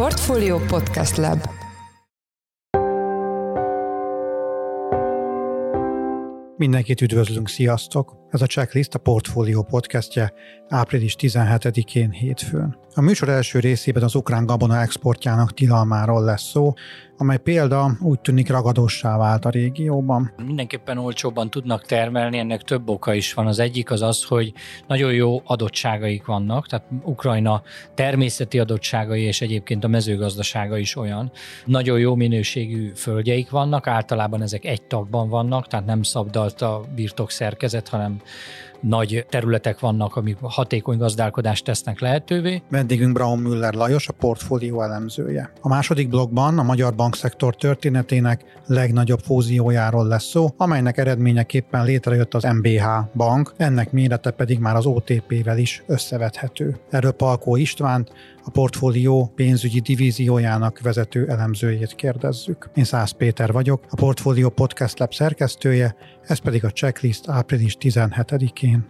Portfolio Podcast Lab. Mindenkit üdvözlünk, sziasztok! Ez a Csekliszt, a Portfolio podcastje április 17-én hétfőn. A műsor első részében az ukrán gabona exportjának tilalmáról lesz szó, amely példa úgy tűnik ragadóssá vált a régióban. Mindenképpen olcsóbban tudnak termelni, ennek több oka is van. Az egyik az az, hogy nagyon jó adottságaik vannak, tehát Ukrajna természeti adottságai és egyébként a mezőgazdasága is olyan. Nagyon jó minőségű földjeik vannak, általában ezek egy tagban vannak, tehát nem szabdalt a birtokszerkezet, hanem nagy területek vannak, amik hatékony gazdálkodást tesznek lehetővé. Vendégünk Braunmüller Lajos, a portfólió elemzője. A második blogban a magyar bankszektor történetének legnagyobb fúziójáról lesz szó, amelynek eredményeképpen létrejött az MBH Bank, ennek mérete pedig már az OTP-vel is összevethető. Erről Palkó Istvánt, a portfólió pénzügyi divíziójának vezető elemzőjét kérdezzük. Én Szász Péter vagyok, a Portfolio Podcast Lab szerkesztője, ez pedig a Checklist április 17-én.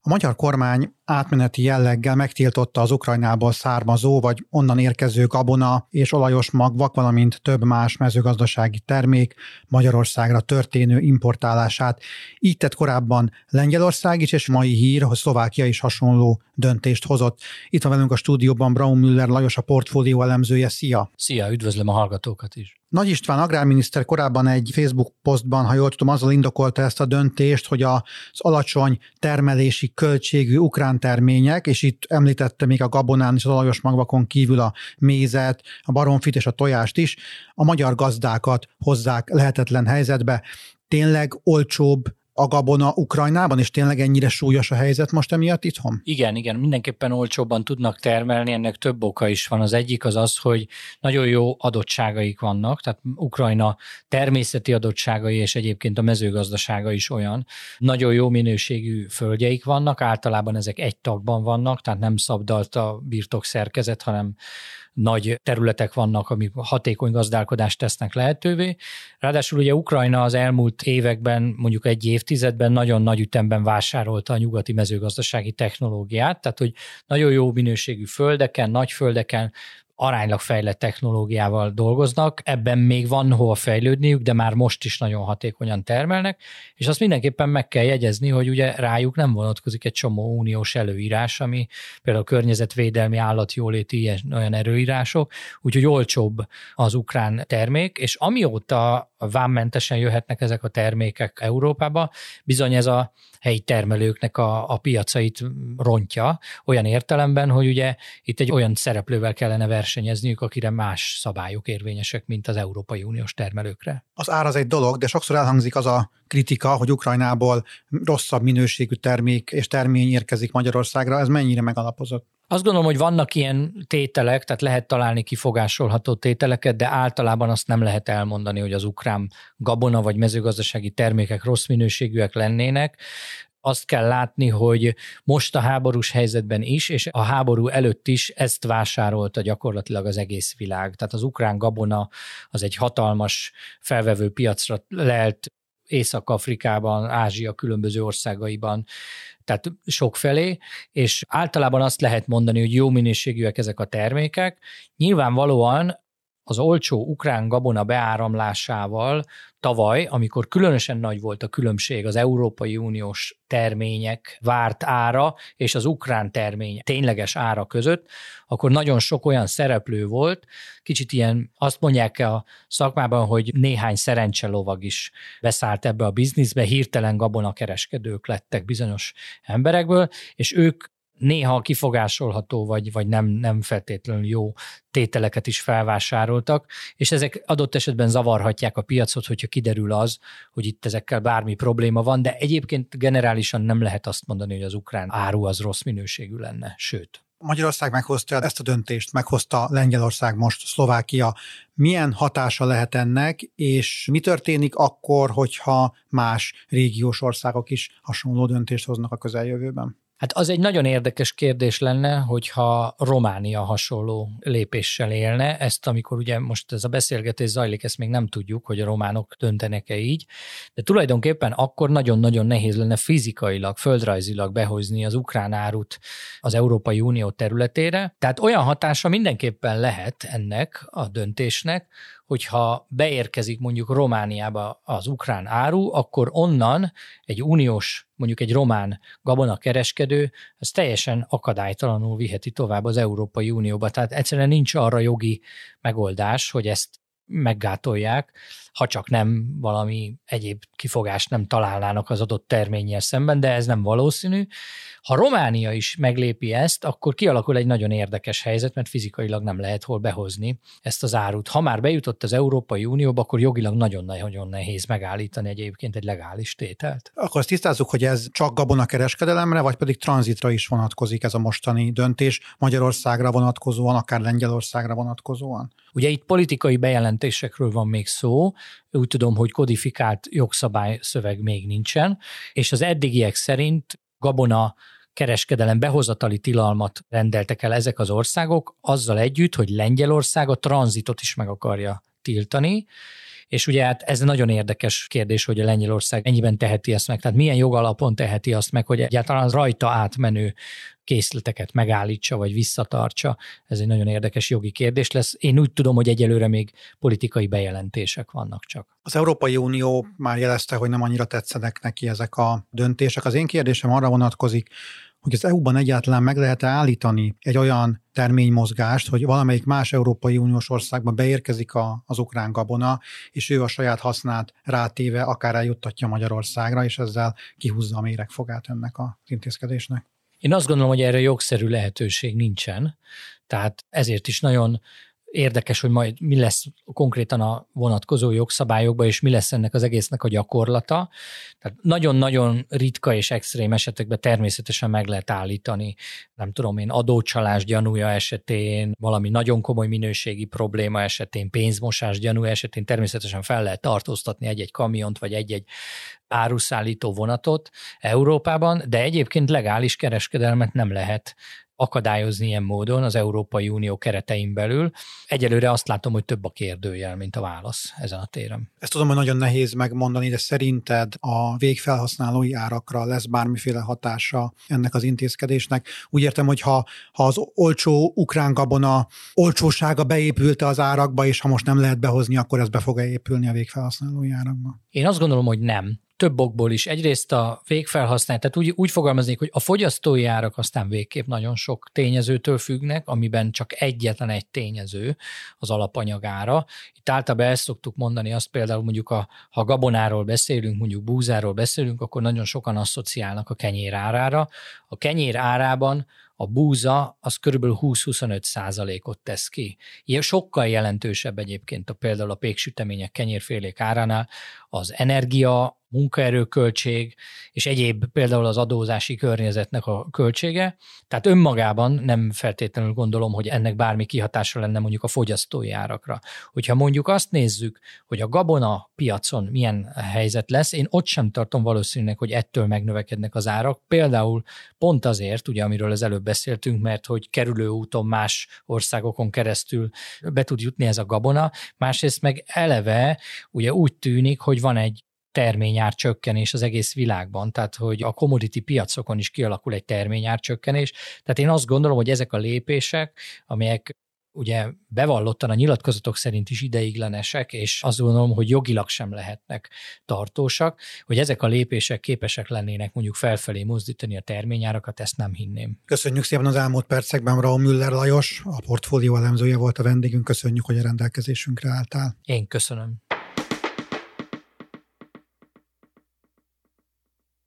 A magyar kormány átmeneti jelleggel megtiltotta az Ukrajnából származó vagy onnan érkező gabona és olajos magvak, valamint több más mezőgazdasági termék Magyarországra történő importálását. Így tett korábban Lengyelország is, és mai hír, hogy Szlovákia is hasonló döntést hozott. Itt van velünk a stúdióban Braunmüller Lajos, a portfólió elemzője. Szia! Szia, üdvözlöm a hallgatókat is! Nagy István agrárminiszter korábban egy Facebook posztban, ha jól tudom, azzal indokolta ezt a döntést, hogy az alacsony termelési költségű ukrán termények, és itt említette még a gabonán és az olajos magvakon kívül a mézet, a baromfit és a tojást is, a magyar gazdákat hozzák lehetetlen helyzetbe. Tényleg olcsóbb a gabona Ukrajnában, és tényleg ennyire súlyos a helyzet most emiatt itthon? Igen, mindenképpen olcsóbban tudnak termelni, ennek több oka is van. Az egyik az az, hogy nagyon jó adottságaik vannak, tehát Ukrajna természeti adottságai és egyébként a mezőgazdasága is olyan. Nagyon jó minőségű földjeik vannak, általában ezek egy tagban vannak, tehát nem szabdalt a birtokszerkezet, hanem nagy területek vannak, amik hatékony gazdálkodást tesznek lehetővé. Ráadásul ugye Ukrajna az elmúlt években, mondjuk egy évtizedben nagyon nagy ütemben vásárolta a nyugati mezőgazdasági technológiát, tehát hogy nagyon jó minőségű földeken, nagy földeken, aránylag fejlett technológiával dolgoznak, ebben még van hol fejlődniük, de már most is nagyon hatékonyan termelnek, és azt mindenképpen meg kell jegyezni, hogy ugye rájuk nem vonatkozik egy csomó uniós előírás, ami például környezetvédelmi, állatjóléti, olyan előírások, úgyhogy olcsóbb az ukrán termék, és amióta vámmentesen jöhetnek ezek a termékek Európába, bizony ez a helyi termelőknek a piacait rontja, olyan értelemben, hogy ugye itt egy olyan szereplővel kellene versenyezniük, akire más szabályok érvényesek, mint az Európai Uniós termelőkre. Az ár az egy dolog, de sokszor elhangzik az a kritika, hogy Ukrajnából rosszabb minőségű termék és termény érkezik Magyarországra, ez mennyire megalapozott? Azt gondolom, hogy vannak ilyen tételek, tehát lehet találni kifogásolható tételeket, de általában azt nem lehet elmondani, hogy az ukrán gabona vagy mezőgazdasági termékek rossz minőségűek lennének. Azt kell látni, hogy most a háborús helyzetben is, és a háború előtt is ezt vásárolta gyakorlatilag az egész világ. Tehát az ukrán gabona az egy hatalmas felvevő piacra lelt Észak-Afrikában, Ázsia különböző országaiban, tehát sokfelé, és általában azt lehet mondani, hogy jó minőségűek ezek a termékek. Nyilvánvalóan az olcsó ukrán gabona beáramlásával tavaly, amikor különösen nagy volt a különbség az Európai Uniós termények várt ára és az ukrán termény tényleges ára között, akkor nagyon sok olyan szereplő volt, kicsit ilyen, azt mondják a szakmában, hogy néhány szerencselovag is beszállt ebbe a bizniszbe, hirtelen gabonakereskedők lettek bizonyos emberekből, és ők néha kifogásolható, vagy nem feltétlenül jó tételeket is felvásároltak, és ezek adott esetben zavarhatják a piacot, hogyha kiderül az, hogy itt ezekkel bármi probléma van, de egyébként generálisan nem lehet azt mondani, hogy az ukrán áru az rossz minőségű lenne, sőt. Magyarország meghozta ezt a döntést, meghozta Lengyelország, most Szlovákia. Milyen hatása lehet ennek, és mi történik akkor, hogyha más régiós országok is hasonló döntést hoznak a közeljövőben? Hát az egy nagyon érdekes kérdés lenne, hogyha Románia hasonló lépéssel élne. Ezt, amikor ugye most ez a beszélgetés zajlik, ezt még nem tudjuk, hogy a románok döntenek-e így, de tulajdonképpen akkor nagyon-nagyon nehéz lenne fizikailag, földrajzilag behozni az ukrán árut az Európai Unió területére. Tehát olyan hatása mindenképpen lehet ennek a döntésnek, hogyha beérkezik mondjuk Romániába az ukrán áru, akkor onnan egy uniós, mondjuk egy román gabonakereskedő, az teljesen akadálytalanul viheti tovább az Európai Unióba. Tehát egyszerűen nincs arra jogi megoldás, hogy ezt meggátolják, ha csak nem valami egyéb kifogást nem találnának az adott terménnyel szemben, de ez nem valószínű. Ha Románia is meglépi ezt, akkor kialakul egy nagyon érdekes helyzet, mert fizikailag nem lehet hol behozni ezt az árut. Ha már bejutott az Európai Unióba, akkor jogilag nagyon-nagyon nehéz megállítani egyébként egy legális tételt. Akkor azt tisztázzuk, hogy ez csak gabonakereskedelemre, vagy pedig tranzitra is vonatkozik ez a mostani döntés, Magyarországra vonatkozóan, akár Lengyelországra vonatkozóan? Ugye itt politikai bejelentésekről van még szó, úgy tudom, hogy kodifikált jogszabályszöveg még nincsen, és az eddigiek szerint gabona kereskedelem behozatali tilalmat rendeltek el ezek az országok, azzal együtt, hogy Lengyelország a tranzitot is meg akarja tiltani, és ugye hát ez nagyon érdekes kérdés, hogy a Lengyelország mennyiben teheti ezt meg, tehát milyen jogalapon teheti azt meg, hogy egyáltalán az rajta átmenő készleteket megállítsa, vagy visszatartsa. Ez egy nagyon érdekes jogi kérdés lesz. Én úgy tudom, hogy egyelőre még politikai bejelentések vannak csak. Az Európai Unió már jelezte, hogy nem annyira tetszenek neki ezek a döntések. Az én kérdésem arra vonatkozik, hogy az EU-ban egyáltalán meg lehet-e állítani egy olyan terménymozgást, hogy valamelyik más Európai Uniós országban beérkezik az ukrán gabona, és ő a saját hasznát rátéve akár eljuttatja Magyarországra, és ezzel kihúzza a méregfogát ennek az intézkedésnek. Én azt gondolom, hogy erre jogszerű lehetőség nincsen, tehát ezért is nagyon érdekes, hogy majd mi lesz konkrétan a vonatkozó jogszabályokban, és mi lesz ennek az egésznek a gyakorlata. Tehát nagyon-nagyon ritka és extrém esetekben természetesen meg lehet állítani, nem tudom én, adócsalás gyanúja esetén, valami nagyon komoly minőségi probléma esetén, pénzmosás gyanúja esetén természetesen fel lehet tartóztatni egy-egy kamiont, vagy egy-egy áruszállító vonatot Európában, de egyébként legális kereskedelmet nem lehet akadályozni ilyen módon az Európai Unió keretein belül. Egyelőre azt látom, hogy több a kérdőjel, mint a válasz ezen a téren. Ezt tudom, hogy nagyon nehéz megmondani, de szerinted a végfelhasználói árakra lesz bármiféle hatása ennek az intézkedésnek? Úgy értem, hogy ha az olcsó ukrán gabona olcsósága beépülte az árakba, és ha most nem lehet behozni, akkor ez be fog épülni a végfelhasználói árakba? Én azt gondolom, hogy nem. Több okból is. Egyrészt a végfelhasználó, tehát úgy fogalmaznék, hogy a fogyasztói árak aztán végképp nagyon sok tényezőtől függnek, amiben csak egyetlen egy tényező az alapanyagára. Itt általában el szoktuk mondani azt például mondjuk, ha gabonáról beszélünk, mondjuk búzáról beszélünk, akkor nagyon sokan asszociálnak a kenyér árára. A kenyér árában a búza az körülbelül 20-25% tesz ki. Ilyen sokkal jelentősebb egyébként például a péksütemények, kenyérfélék áránál az energia, munkaerőköltség és egyéb például az adózási környezetnek a költsége. Tehát önmagában nem feltétlenül gondolom, hogy ennek bármi kihatása lenne mondjuk a fogyasztói árakra. Hogyha mondjuk azt nézzük, hogy a gabona piacon milyen helyzet lesz, én ott sem tartom valószínűleg, hogy ettől megnövekednek az árak. Például pont azért, ugye amiről az előbb beszéltünk, mert hogy kerülő úton más országokon keresztül be tud jutni ez a gabona, másrészt meg eleve ugye úgy tűnik, hogy van egy terményárcsökkenés az egész világban, tehát hogy a commodity piacokon is kialakul egy terményárcsökkenés. Tehát én azt gondolom, hogy ezek a lépések, amelyek ugye bevallottan a nyilatkozatok szerint is ideiglenesek, és azt gondolom, hogy jogilag sem lehetnek tartósak, hogy ezek a lépések képesek lennének mondjuk felfelé mozdítani a terményárakat, ezt nem hinném. Köszönjük szépen az elmúlt percekben, Braunmüller Lajos, a portfólió elemzője volt a vendégünk, köszönjük, hogy a rendelkezésünkre álltál. Én köszönöm.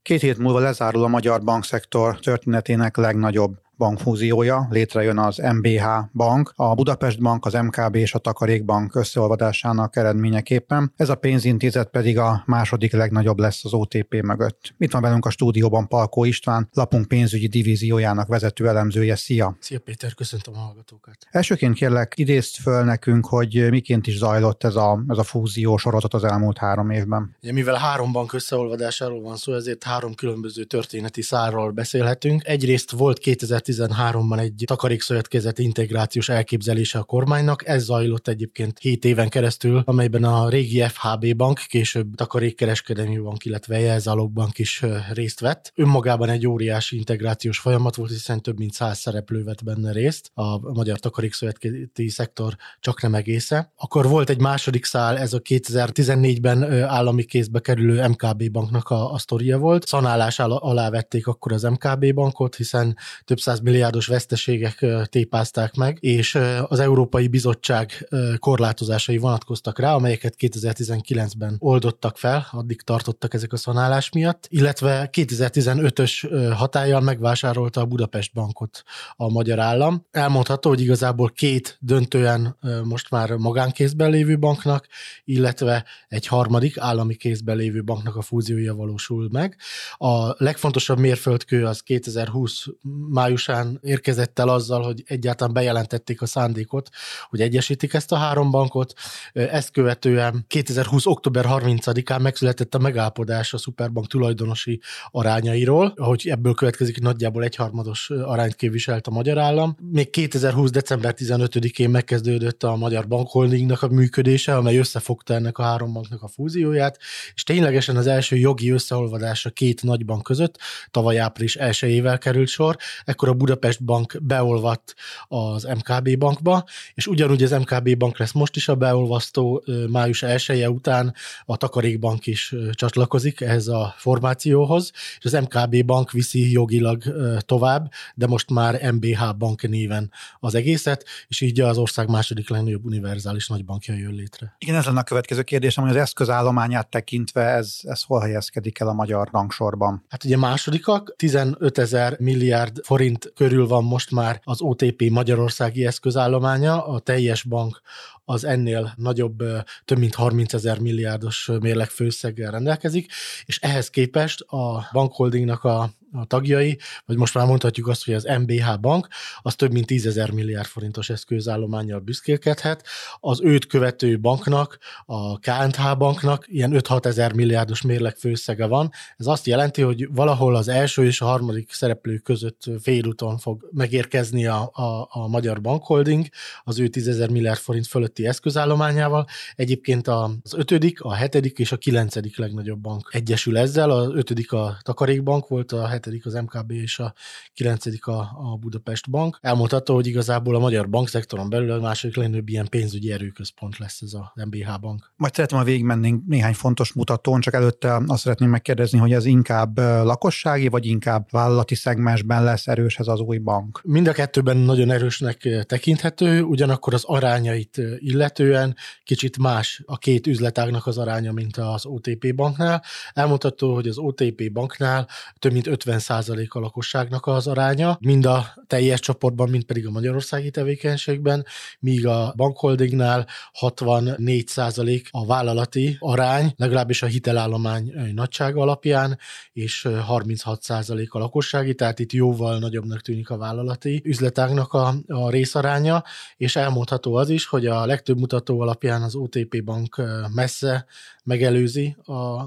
2 hét múlva lezárul a magyar bankszektor történetének legnagyobb bankfúziója, létrejön az MBH Bank, a Budapest Bank, az MKB és a Takarékbank összeolvadásának eredményeképpen. Ez a pénzintézet pedig a második legnagyobb lesz az OTP mögött. Itt van velünk a stúdióban Palkó István, lapunk pénzügyi divíziójának vezető elemzője. Szia! Szia Péter, köszöntöm a hallgatókat! Elsőként kérlek, idézd föl nekünk, hogy miként is zajlott ez a fúzió sorozat az elmúlt 3 évben. Ugye, mivel 3 bank összeolvadásáról van szó, ezért 3 különböző történeti szárról beszélhetünk. Egyrészt volt 2013-ban egy takarékszövetkezet integrációs elképzelése a kormánynak, ez zajlott egyébként 7 éven keresztül, amelyben a régi FHB Bank, később Takarékkereskedelmi Bank, illetve Jelzálog Bank is részt vett. Önmagában egy óriási integrációs folyamat volt, hiszen több mint 100 szereplő vett benne részt, a magyar takarékszövetkezeti szektor csak nem egésze. Akkor volt egy második szál, ez a 2014-ben állami kézbe kerülő MKB Banknak a sztoria volt. Szanálás alá vették akkor az MKB Bankot, hiszen több 100 milliárdos veszteségek tépázták meg, és az Európai Bizottság korlátozásai vonatkoztak rá, amelyeket 2019-ben oldottak fel, addig tartottak ezek a szanálás miatt, illetve 2015-ös hatállyal megvásárolta a Budapest Bankot a magyar állam. Elmondható, hogy igazából 2 döntően most már magánkézben lévő banknak, illetve egy harmadik állami kézben lévő banknak a fúziója valósul meg. A legfontosabb mérföldkő az 2020 májusán érkezett el azzal, hogy egyáltalán bejelentették a szándékot, hogy egyesítik ezt a 3 bankot. Ezt követően 2020. október 30-án megszületett a megállapodás a Superbank tulajdonosi arányairól, ahogy ebből következik, nagyjából 1/3 arányt képviselt a magyar állam. Még 2020. december 15-én megkezdődött a Magyar Bankholdingnak a működése, amely összefogta ennek a 3 banknak a fúzióját, és ténylegesen az első jogi összeolvadás a 2 nagy bank között tavaly április 1-ével került sor. Ekkor a Budapest Bank beolvadt az MKB Bankba, és ugyanúgy az MKB Bank lesz most is a beolvasztó, május 1-je után a Takarékbank is csatlakozik ehhez a formációhoz, és az MKB Bank viszi jogilag tovább, de most már MBH Bank néven az egészet, és így az ország második legnagyobb univerzális nagybankja jön létre. Igen, ez lenne a következő kérdésem, hogy az eszközállományát tekintve ez hol helyezkedik el a magyar rangsorban? Hát ugye másodikak, 15 000 milliárd forint körül van most már az OTP magyarországi eszközállománya, a teljes bank az ennél nagyobb, több mint 30 000 milliárdos mérlegfőszeggel rendelkezik, és ehhez képest a bankholdingnak a tagjai, vagy most már mondhatjuk azt, hogy az MBH Bank, az több mint 10 000 milliárd forintos eszközállománnyal büszkélkedhet. Az őt követő banknak, a K&H Banknak ilyen 5-6 000 milliárdos mérlegfőszege van. Ez azt jelenti, hogy valahol az első és a harmadik szereplő között félúton fog megérkezni a Magyar Bankholding az ő 10 000 milliárd forint fölötti eszközállományával. Egyébként az 5., a 7. és a 9. legnagyobb bank egyesül ezzel. Az 5. a Takarékbank volt, a 7. az MKB és a 9. a Budapest Bank. Elmondható, hogy igazából a magyar bankszektoron belül a második legnagyobb ilyen pénzügyi erőközpont lesz ez az MBH Bank. Majd szeretném, ha végigmennénk néhány fontos mutatón, csak előtte azt szeretném megkérdezni, hogy ez inkább lakossági, vagy inkább vállalati szegmensben lesz erős ez az új bank? Mind a kettőben nagyon erősnek tekinthető, ugyanakkor az arányait illetően kicsit más a 2 üzletágnak az aránya, mint az OTP banknál. Elmondható, hogy az OTP banknál több mint 50% a lakosságnak az aránya, mind a teljes csoportban, mind pedig a magyarországi tevékenységben, míg a bankholdingnál 64% a vállalati arány, legalábbis a hitelállomány nagysága alapján, és 36% a lakossági, tehát itt jóval nagyobbnak tűnik a vállalati üzletágnak a részaránya, és elmondható az is, hogy a legtöbb mutató alapján az OTP bank messze megelőzi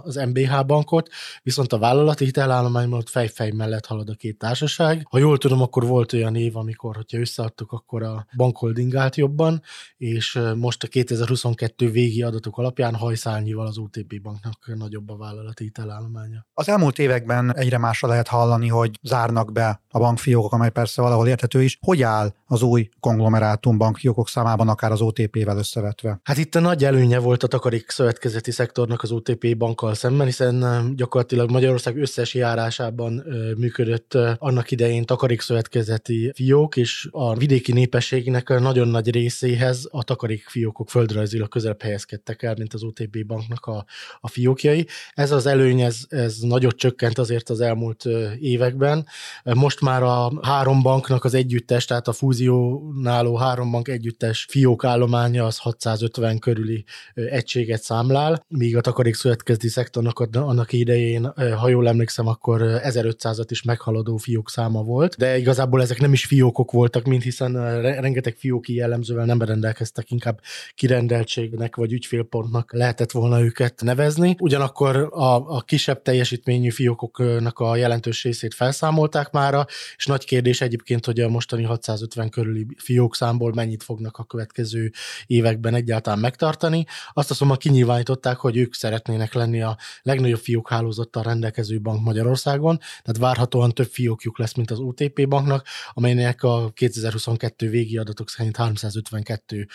az MBH bankot, viszont a vállalati hitelállományban ott fej-fej mellett halad a 2 társaság. Ha jól tudom, akkor volt olyan év, amikor, hogyha összeadtuk, akkor a bankholding állt jobban, és most a 2022 végi adatok alapján hajszálnyival az OTP banknak nagyobb a vállalati hitelállománya. Az elmúlt években egyre másra lehet hallani, hogy zárnak be a bankfiókok, amely persze valahol érthető is. Hogy áll az új konglomerátum bankfiókok számában, akár az OTP-vel összevetve? Hát itt a nagy előnye volt a takarékszövetkezeti szektornak az OTP bankkal szemben, hiszen gyakorlatilag Magyarország összes járásában működött annak idején takarékszövetkezeti fiók, és a vidéki népességnek a nagyon nagy részéhez a takarékfiókok földrajzilag közelebb helyezkedtek el, mint az OTP banknak a fiókjai. Ez az előny, ez nagyot csökkent azért az elmúlt években. Most már a három banknak az együttes, tehát a fúziónáló három bank együttes fiókállománya az 650 körüli egységet számlál, míg a takarékszövetkezeti szektornak annak idején, ha jól emlékszem, akkor 1500-at is meghaladó fiók száma volt, de igazából ezek nem is fiókok voltak, mint hiszen rengeteg fióki jellemzővel nem rendelkeztek, inkább kirendeltségnek vagy ügyfélpontnak lehetett volna őket nevezni. Ugyanakkor a kisebb teljesítményű fiókoknak a jelentős részét felszámolták mára, és nagy kérdés egyébként, hogy a mostani 650 körüli fiókszámból mennyit fognak a következő években egyáltalán megtartani. Azt a szóval kinyilvánították, hogy ők szeretnének lenni a legnagyobb fiókhálózattal rendelkező bank Magyarországon, tehát várhatóan több fiókjuk lesz, mint az OTP banknak, amelynek a 2022 végi adatok szerint 352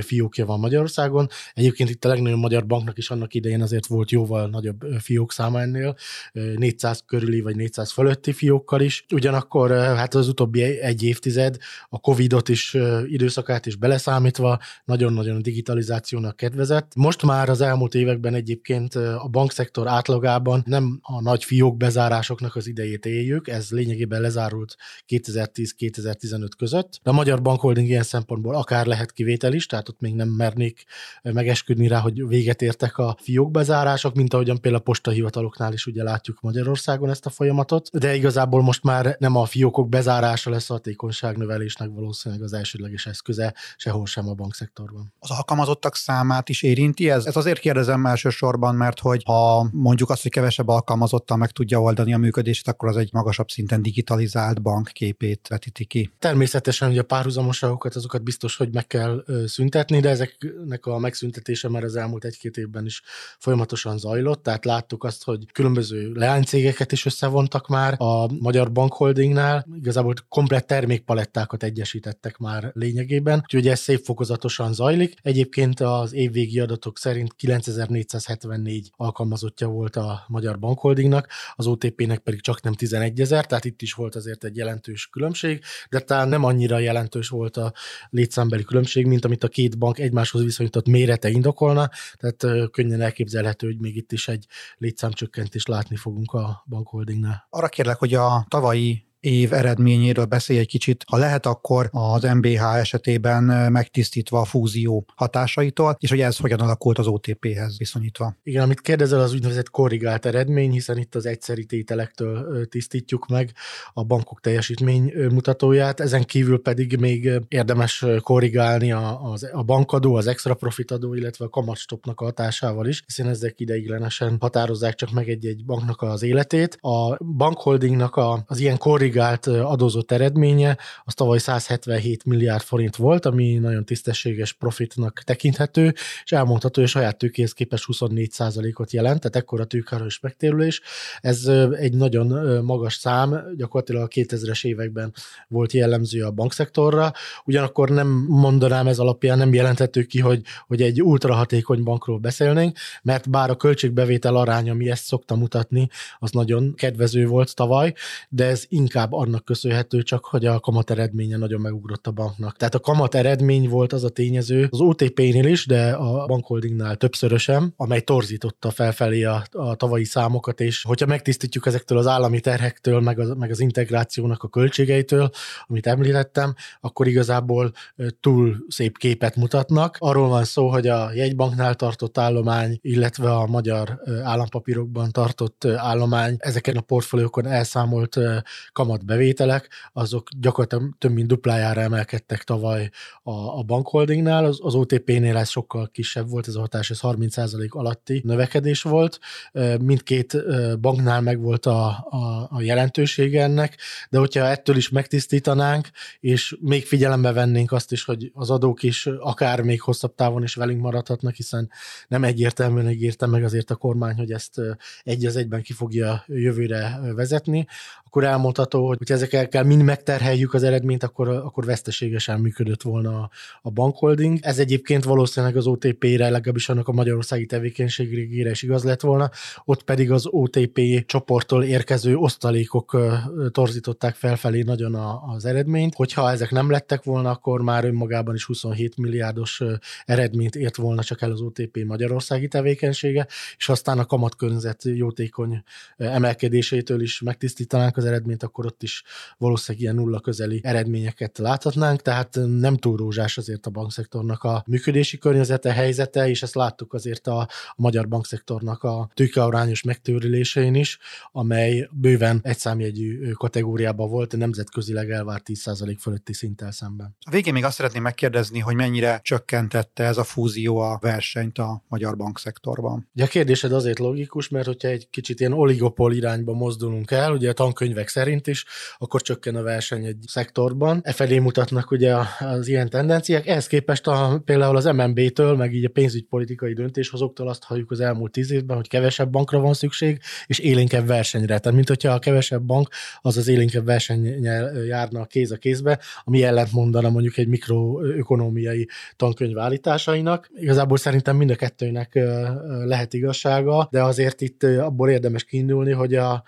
fiókja van Magyarországon. Egyébként itt a legnagyobb magyar banknak is annak idején azért volt jóval nagyobb fiók száma ennél, 400 körüli vagy 400 fölötti fiókkal is. Ugyanakkor hát az utóbbi egy évtized, a Covid-ot is időszakát is beleszámítva, nagyon-nagyon digitalizációnak kedvezett. Most már az elmúlt években egyébként a bankszektor átlagában nem a nagy fiók bezárásoknak az idejét éljük, ez lényegében lezárult 2010-2015 között. De a Magyar Bankholding ilyen szempontból akár lehet kivétel is, tehát ott még nem mernék megesküdni rá, hogy véget értek a fiók bezárások, mint ahogyan például a postahivataloknál is ugye látjuk Magyarországon ezt a folyamatot, de igazából most már nem a fiókok bezárása lesz a hatékonyságnövelésnek valószínűleg az elsődleges eszköze, sehol sem a bankszektorban. Az alkalmazottak számát is érinti ez? Ez azért kérdezem elsősorban, mert hogy ha mondjuk azt, hogy kevesebb alkalmazottan meg tudja oldani a működését, akkor az egy magasabb szinten digitalizált bank képét vetíti ki. Természetesen, hogy a párhuzamoságokat azokat biztos, hogy meg kell szüntetni, de ezeknek a megszüntetése már az elmúlt egy-két évben is folyamatosan zajlott, tehát láttuk azt, hogy különböző leánycégeket is összevontak már a Magyar Bankholdingnál, igazából komplett termékpalettákat egyesítettek már lényegében, úgyhogy ez szép fokozatosan zajlik. Egyébként az évvégi adatok szerint 9474 alkalmazottja volt a Magyar Bankholdingnak, az OTP-nek pedig csaknem 11 000, tehát itt is volt azért egy jelentős különbség, de talán nem annyira jelentős volt a létszámbeli különbség, mint amit a két bank egymáshoz viszonyított mérete indokolna, tehát könnyen elképzelhető, hogy még itt is egy létszámcsökkentést látni fogunk a Bankholdingnál. Arra kérlek, hogy a tavalyi év eredményéről beszélj egy kicsit, ha lehet, akkor az MBH esetében megtisztítva a fúzió hatásaitól, és hogy ez hogyan alakult az OTP-hez viszonyítva. Igen, amit kérdezel, az úgynevezett korrigált eredmény, hiszen itt az egyszeri tételektől tisztítjuk meg a bankok teljesítmény mutatóját, ezen kívül pedig még érdemes korrigálni a bankadó, az extra profitadó, illetve a kamatstopnak a hatásával is, hiszen ezek ideiglenesen határozzák csak meg egy-egy banknak az életét. A bankholdingnak az ilyen korrigált adózott eredménye az tavaly 177 milliárd forint volt, ami nagyon tisztességes profitnak tekinthető, és elmondható, hogy saját tőkéhez képest 24%-ot jelent, tehát ekkora tőkára is megtérülés. Ez egy nagyon magas szám, gyakorlatilag a 2000-es években volt jellemző a bankszektorra, ugyanakkor nem mondanám ez alapján, nem jelenthető ki, hogy egy ultrahatékony bankról beszélnénk, mert bár a költségbevétel aránya, ami ezt szokta mutatni, az nagyon kedvező volt tavaly, de ez inkább annak köszönhető csak, hogy a kamat eredménye nagyon megugrott a banknak. Tehát a kamat eredmény volt az a tényező az OTP-nél is, de a bankholdingnál többszörösen, amely torzította felfelé a tavalyi számokat, és hogyha megtisztítjuk ezektől az állami terhektől, meg az integrációnak a költségeitől, amit említettem, akkor igazából túl szép képet mutatnak. Arról van szó, hogy a jegybanknál tartott állomány, illetve a magyar állampapírokban tartott állomány, ezeken a portfóliókon elszámolt kamatbevételek, azok gyakorlatilag több mint duplájára emelkedtek tavaly a bankholdingnál, az OTP-nél ez sokkal kisebb volt, ez a hatás, ez 30% alatti növekedés volt. Mindkét banknál megvolt a jelentősége ennek, de hogyha ettől is megtisztítanánk, és még figyelembe vennénk azt is, hogy az adók is akár még hosszabb távon is velünk maradhatnak, hiszen nem egyértelműen ígérte meg azért a kormány, hogy ezt egy az egyben ki fogja jövőre vezetni, akkor elmondható, hogy ezekkel mind megterheljük az eredményt, akkor veszteségesen működött volna a bankholding. Ez egyébként valószínűleg az OTP-re, legalábbis annak a magyarországi tevékenységére is igaz lett volna, ott pedig az OTP csoporttól érkező osztalékok torzították felfelé nagyon az eredményt. Hogyha ezek nem lettek volna, akkor már önmagában is 27 milliárdos eredményt ért volna csak el az OTP magyarországi tevékenysége, és aztán a kamatkörnyezet jótékony emelkedésétől is megtisztítanánk az eredményt, akkor ott is valószínűleg ilyen nulla közeli eredményeket láthatnánk, tehát nem túl rózsás azért a bankszektornak a működési környezete, helyzete, és ezt láttuk azért a magyar bankszektornak a tőkearányos megtőrélésein is, amely bőven egyszámjegyű kategóriában volt, nemzetközileg elvárt 10% fölötti szinttel szemben. A végén még azt szeretném megkérdezni, hogy mennyire csökkentette ez a fúzió a versenyt a magyar bankszektorban. Ugye a kérdésed azért logikus, mert hogyha egy kicsit ilyen oligopol irányba mozdulunk el, ugye a tankönyvek szerint is, akkor csökken a verseny egy szektorban. Efelé mutatnak ugye az ilyen tendenciák. Ehhez képest például az MNB-től, meg így a pénzügypolitikai döntéshozóktól azt halljuk az elmúlt 10 évben, hogy kevesebb bankra van szükség, és élénkebb versenyre. Tehát mint hogyha a kevesebb bank, az az élénkebb versennyel járna kéz a kézbe, ami ellent mondana mondjuk egy mikroökonomiai tankönyv állításainak. Igazából szerintem mind a kettőnek lehet igazsága, de azért itt abból érdemes kiindulni, hogy a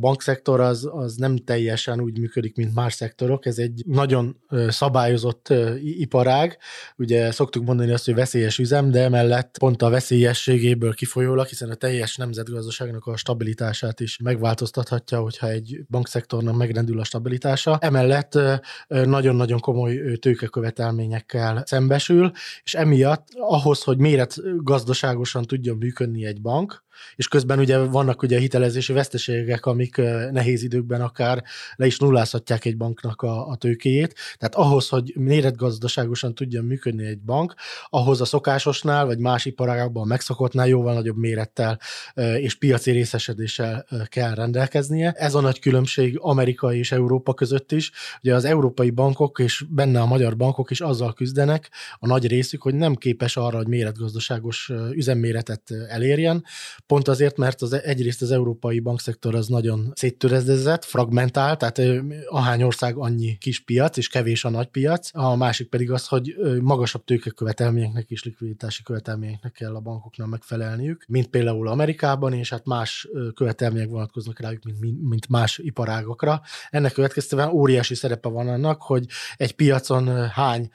bankszektor az nem teljesen úgy működik, mint más szektorok. Ez egy nagyon szabályozott iparág. Ugye szoktuk mondani azt, hogy veszélyes üzem, de emellett pont a veszélyességéből kifolyólag, hiszen a teljes nemzetgazdaságnak a stabilitását is megváltoztathatja, hogyha egy bankszektornak megrendül a stabilitása. Emellett nagyon-nagyon komoly tőkekövetelményekkel szembesül, és emiatt ahhoz, hogy méretgazdaságosan tudjon működni egy bank, és közben ugye vannak ugye hitelezési veszteségek, amik nehéz időkben akár le is nullázhatják egy banknak a tőkéjét. Tehát ahhoz, hogy méretgazdaságosan tudjon működni egy bank, ahhoz a szokásosnál, vagy más iparágakban megszokottnál jóval nagyobb mérettel és piaci részesedéssel kell rendelkeznie. Ez a nagy különbség Amerika és Európa között is. Ugye az európai bankok és benne a magyar bankok is azzal küzdenek a nagy részük, hogy nem képes arra, hogy méretgazdaságos üzemméretet elérjen, pont azért, mert egyrészt az európai bankszektor az nagyon széttörezett, fragmentált, tehát ahány ország annyi kis piac, és kevés a nagy piac. A másik pedig az, hogy magasabb tőkekövetelményeknek és likviditási követelményeknek kell a bankoknak megfelelniük, mint például Amerikában, és hát más követelmények vonatkoznak rájuk, mint más iparágokra. Ennek következtében óriási szerepe van annak, hogy egy piacon hány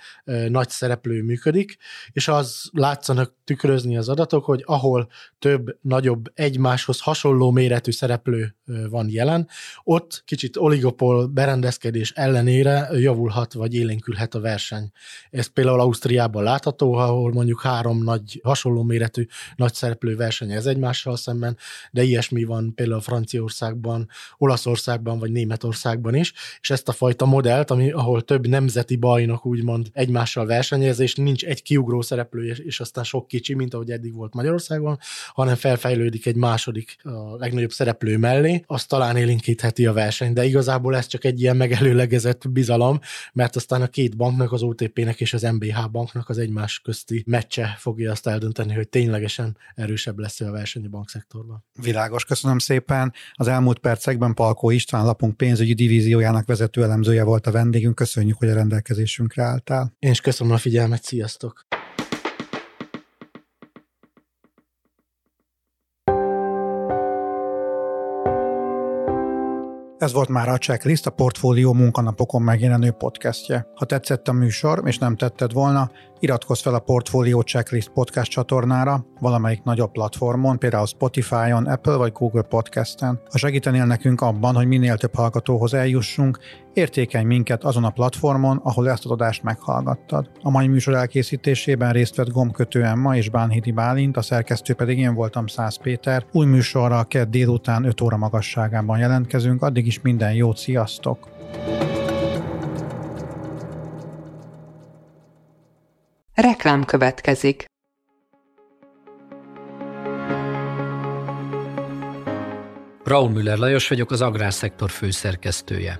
nagy szereplő működik, és az látszanak tükrözni az adatok, hogy ahol több nagyobb, egymáshoz hasonló méretű szereplő van jelen, ott kicsit oligopol berendezkedés ellenére javulhat vagy élénkülhet a verseny. Ez például Ausztriában látható, ahol mondjuk három nagy, hasonló méretű nagy szereplő versenyez egymással szemben, de ilyesmi van például Franciaországban, Olaszországban vagy Németországban is, és ezt a fajta modellt, ahol több nemzeti bajnok úgymond egymással versenyez, és nincs egy kiugró szereplő, és aztán sok kicsi, mint ahogy eddig volt Magyarországon, hanem felfejlődik egy második, a legnagyobb szereplő mellé, az talán élénkítheti a versenyt, de igazából ez csak egy ilyen megelőlegezett bizalom, mert aztán a két banknak, az OTP-nek és az MBH banknak az egymás közti meccse fogja azt eldönteni, hogy ténylegesen erősebb lesz a verseny a bankszektorban. Világos, köszönöm szépen. Az elmúlt percekben Palkó István lapunk pénzügyi divíziójának vezető elemzője volt a vendégünk. Köszönjük, hogy a rendelkezésünkre álltál. Én is köszönöm a figyelmet, sziasztok! Ez volt már a Csekliszt, a Portfólió munkanapokon megjelenő podcastje. Ha tetszett a műsor, és nem tetted volna, iratkozz fel a Portfólió Csekliszt podcast csatornára valamelyik nagyobb platformon, például Spotify-on, Apple vagy Google Podcasten. Ha segítenél nekünk abban, hogy minél több hallgatóhoz eljussunk, értékelj minket azon a platformon, ahol ezt az adást meghallgattad. A mai műsor elkészítésében részt vett Gombkötő Emma és Bánhidi Bálint, a szerkesztő pedig én voltam, Szász Péter. Új műsorra kedd délután 5 óra magasságában jelentkezünk, addig is minden jót, sziasztok! Reklám következik. Braunmüller Lajos vagyok, az agrárszektor főszerkesztője.